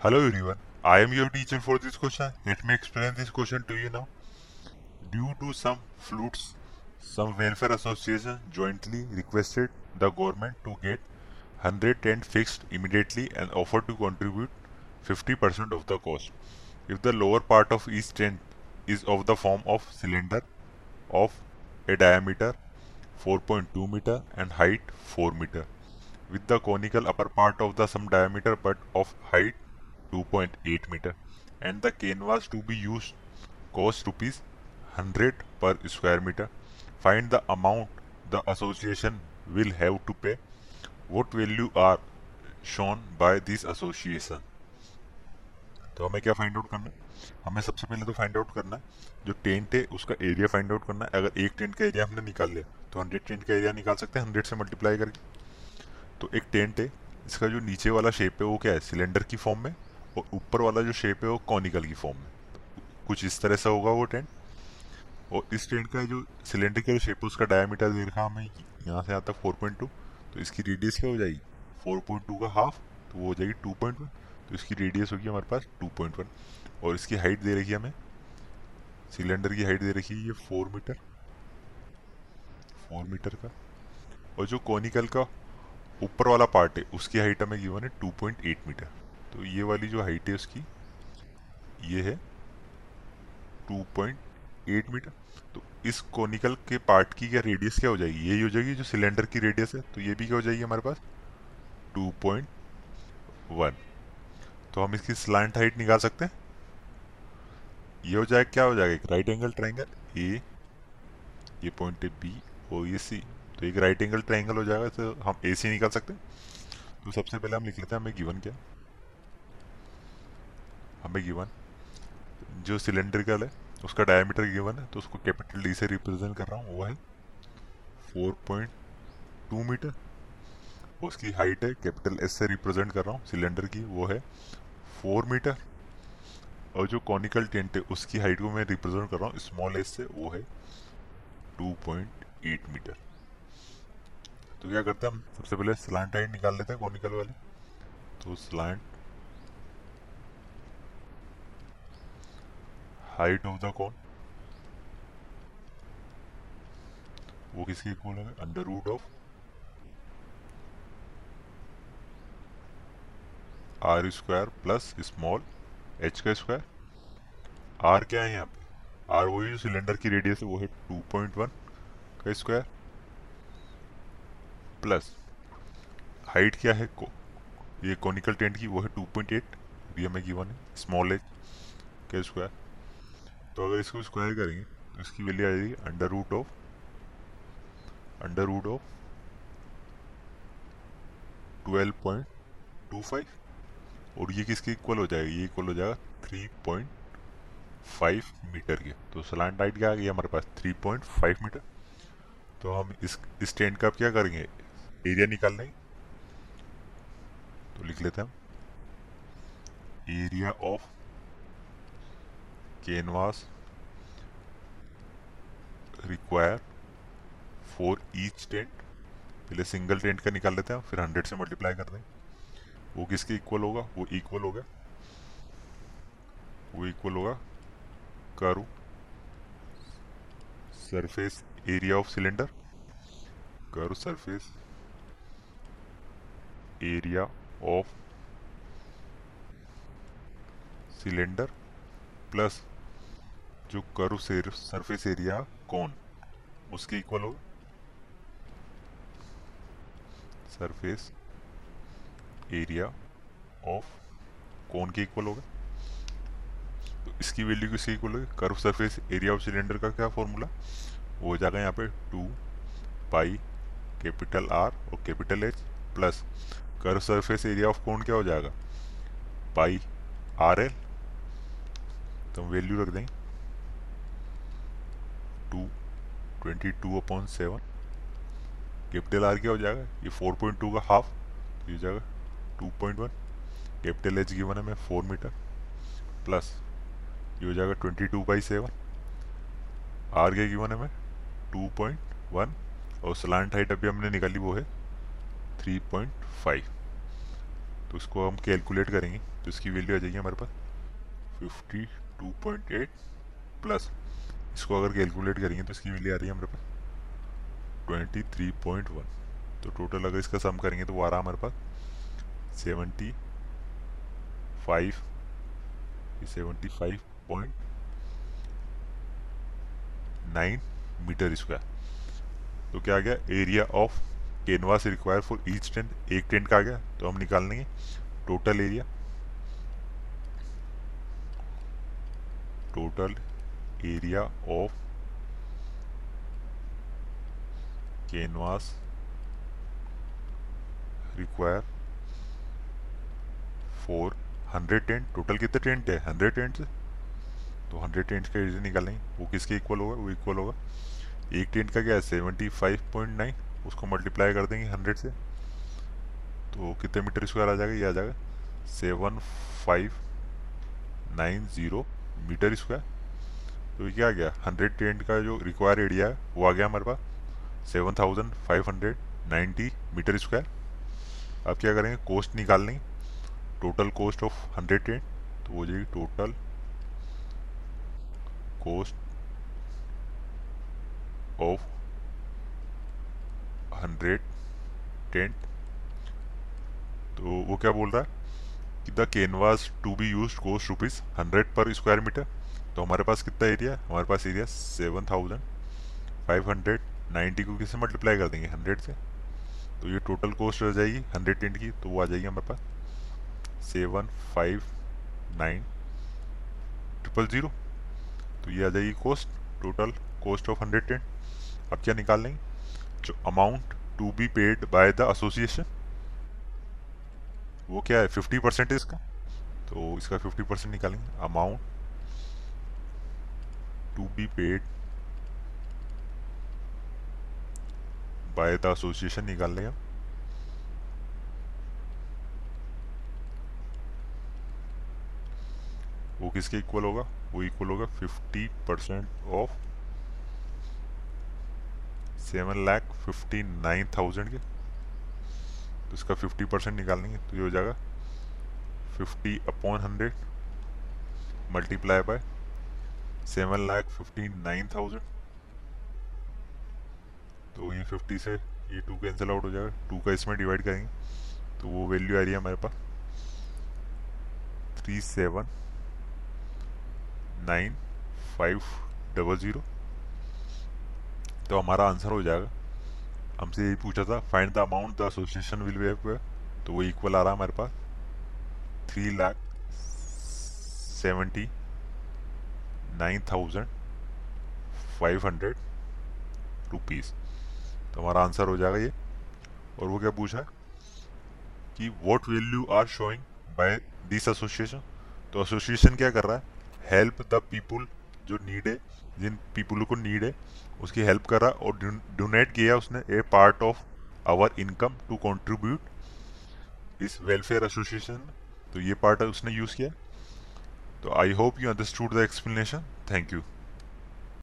Hello everyone, I am your teacher for this question. Let me explain this question to you now. Due to some floods, some welfare associations jointly requested the government to get 100 tents fixed immediately and offered to contribute 50% of the cost. If the lower part of each tent is of the form of cylinder of a diameter 4.2 meter and height 4 meter, with the conical upper part of the same diameter but of height 2.8 meter, and the canvas to be used cost rupees 100 per square meter. Find the amount the association will have to pay. What value are shown by this association? तो हमें क्या find out करना है, हमें सबसे पहले तो find out करना है जो टेंट है उसका एरिया फाइंड आउट करना है। अगर एक टेंट का एरिया हमने निकाल लिया तो 100 टेंट का एरिया निकाल सकते हैं 100 से मल्टीप्लाई करके। तो एक टेंट है, इसका जो नीचे वाला शेप है वो क्या है, सिलेंडर की फॉर्म में, और ऊपर वाला जो शेप है वो कॉनिकल की फॉर्म में, कुछ इस तरह से होगा वो टेंट। और इस टेंट का जो सिलेंडर का शेप है उसका डायमीटर दे रखा हमें यहाँ से यहाँ तक 4.2, तो इसकी रेडियस क्या हो जाएगी 4.2 का हाफ, तो वो हो जाएगी 2.1, तो इसकी रेडियस होगी हमारे पास 2.1। और इसकी हाइट दे रखी है हमें, सिलेंडर की हाइट दे रखी है ये 4 मीटर का, और जो कॉनिकल का ऊपर वाला पार्ट है उसकी हाइट हमें गिवन है 2.8 मीटर, तो ये वाली जो हाइट है उसकी ये है 2.8 मीटर। तो इस कॉनिकल के पार्ट की क्या रेडियस क्या हो जाएगी, यही हो जाएगी जो सिलेंडर की रेडियस है, तो ये भी क्या हो जाएगी हमारे पास 2.1। तो हम इसकी स्लैंट हाइट निकाल सकते हैं, ये हो जाएगा क्या हो जाएगा एक राइट एंगल ट्राइंगल, ये पॉइंट है बी और ये सी, तो एक राइट एंगल ट्राइंगल हो जाएगा, तो हम ए सी निकाल सकते हैं। तो सबसे पहले हम लिख लेते हैं हमें गिवन क्या, हमें गिवन जो सिलेंड्रिकल है उसका डायमीटर गिवन है, तो उसको कैपिटल डी से रिप्रेजेंट कर रहा हूँ, वो है 4.2 मीटर। उसकी हाइट है कैपिटल एस से रिप्रेजेंट कर रहा हूँ सिलेंडर की, वो है 4 मीटर। और जो कॉनिकल टेंट है उसकी हाइट को मैं रिप्रेजेंट कर रहा हूँ स्मॉल एस से, वो है 2.8 मीटर। तो क्या करते हैं हम सबसे पहले स्लैंट हाइट निकाल लेते हैं कॉनिकल वाले, तो slant height of the cone वो किसके इक्वल है, under root of R square plus small H का स्क्वायर। आर क्या है यहाँ पे, आर वही जो सिलेंडर की रेडियस है वो है 2.1 का स्क्वायर, प्लस हाइट क्या है ये कॉनिकल टेंट की वो है 2.8, भी हमें गिवन है स्मॉल एच का स्क्वायर। तो अगर इसको स्क्वायर करेंगे तो इसकी वैल्यू आ जाएगी अंडर रूट ऑफ 12.25, और ये किसके इक्वल हो जाएगा, ये इक्वल हो जाएगा 3.5 मीटर के। तो स्लैंट हाइट क्या आ गई हमारे पास 3.5 मीटर। तो हम इस टेंट का क्या करेंगे, एरिया निकाल लेंगे, तो लिख लेते हैं हम area of canvas require for each tent. पहले सिंगल टेंट का निकाल लेते हैं, फिर 100 से मल्टीप्लाई कर देंगे, वो किसके इक्वल होगा, वो इक्वल होगा curve surface area of cylinder, curve surface area of cylinder plus जो कर्व सरफेस एरिया कोन उसके इक्वल होगा, सरफेस एरिया ऑफ कोन के इक्वल होगा। तो इसकी वैल्यू किसके इक्वल होगी, curve surface area of cylinder का क्या फॉर्मूला, वो हो जाएगा यहाँ पे 2 पाई कैपिटल आर और capital H, plus curve surface area of cone क्या हो जाएगा पाई आर एल, तो हम वैल्यू रख देंगे 222/7। कैपिटल आर क्या हो जाएगा, ये 4.2 का हाफ, ये हो जाएगा 2.1, कैपिटल एच गिवन है मैं 4 मीटर, प्लस ये हो जाएगा 22/7, आर के गिवन है मैं 2.1, और स्लैंट हाइट अभी हमने निकाली वो है 3.5। तो उसको हम कैलकुलेट करेंगे तो इसकी वैल्यू आ जाएगी हमारे पास 52.8 प्लस इसको अगर कैलकुलेट करेंगे तो इसकी वैल्यू आ रही है हमारे पास 23.1। तो टोटल अगर इसका सम करेंगे तो वो आ रहा हमारे पास 75.9 मीटर स्क्वायर। तो क्या आ गया area of canvas require for each tent, एक टेंट का आ गया। तो हम निकाल लेंगे total area, total area of canvas require for 100 tent. Total कितने टेंट है 100 टेंट, तो 100 टेंट का एरिया निकालेंगे वो किसके इक्वल होगा, वो इक्वल होगा एक टेंट का क्या है 75.9, उसको मल्टीप्लाई कर देंगे 100 से तो कितने मीटर स्क्वायर आ जाएगा, ये आ जाएगा 7590 मीटर स्क्वायर। तो क्या आ गया 100 टेंट का जो रिक्वायर एरिया है वो आ गया हमारे पास 7590 मीटर स्क्वायर। अब क्या करेंगे कॉस्ट निकाल लेंगे, टोटल कॉस्ट ऑफ 100 टेंट, तो वो जाएगी टोटल कॉस्ट ऑफ 100 टेंट। तो वो क्या बोल रहा है कि the canvas to be used cost ₹100 पर स्क्वायर मीटर। तो हमारे पास कितना एरिया है, हमारे पास एरिया 7590 को किससे मल्टीप्लाई कर देंगे 100 से, तो ये टोटल कॉस्ट रह जाएगी 100 टेंट की, तो वो आ जाएगी हमारे पास 7590। तो ये आ जाएगी cost, total cost of 100 tent. अब क्या निकाल लेंगे जो amount to be paid by the association, वो क्या है 50% है इसका, तो इसका 50% निकालेंगे। Amount to be paid by the association निकाल लेंगे, वो किसके इक्वल होगा, वो इक्वल होगा 50% ऑफ 7,59,000 के, तो इसका 50% निकालेंगे तो ये हो जाएगा 50/100 मल्टीप्लाई बाय 7,59,000। तो ये 50 से ये 2 कैंसिल आउट हो जाएगा, 2 का इसमें डिवाइड करेंगे तो वो वैल्यू आ रही है हमारे पास 379500। तो हमारा आंसर हो जाएगा, हमसे यही पूछा था find the amount the association will be pay, तो वो इक्वल आ रहा है हमारे पास 3,79,500 रुपीज़। तो हमारा आंसर हो जाएगा ये। और वो क्या पूछा कि what value are showing by this association, तो एसोसिएशन क्या कर रहा है हेल्प द पीपुल, जो नीड है जिन पीपल को नीड है उसकी हेल्प करा, और डोनेट किया उसने a part of our income to contribute इस वेलफेयर एसोसिएशन, तो ये पार्ट उसने यूज़ किया। तो I hope you understood the explanation, thank you.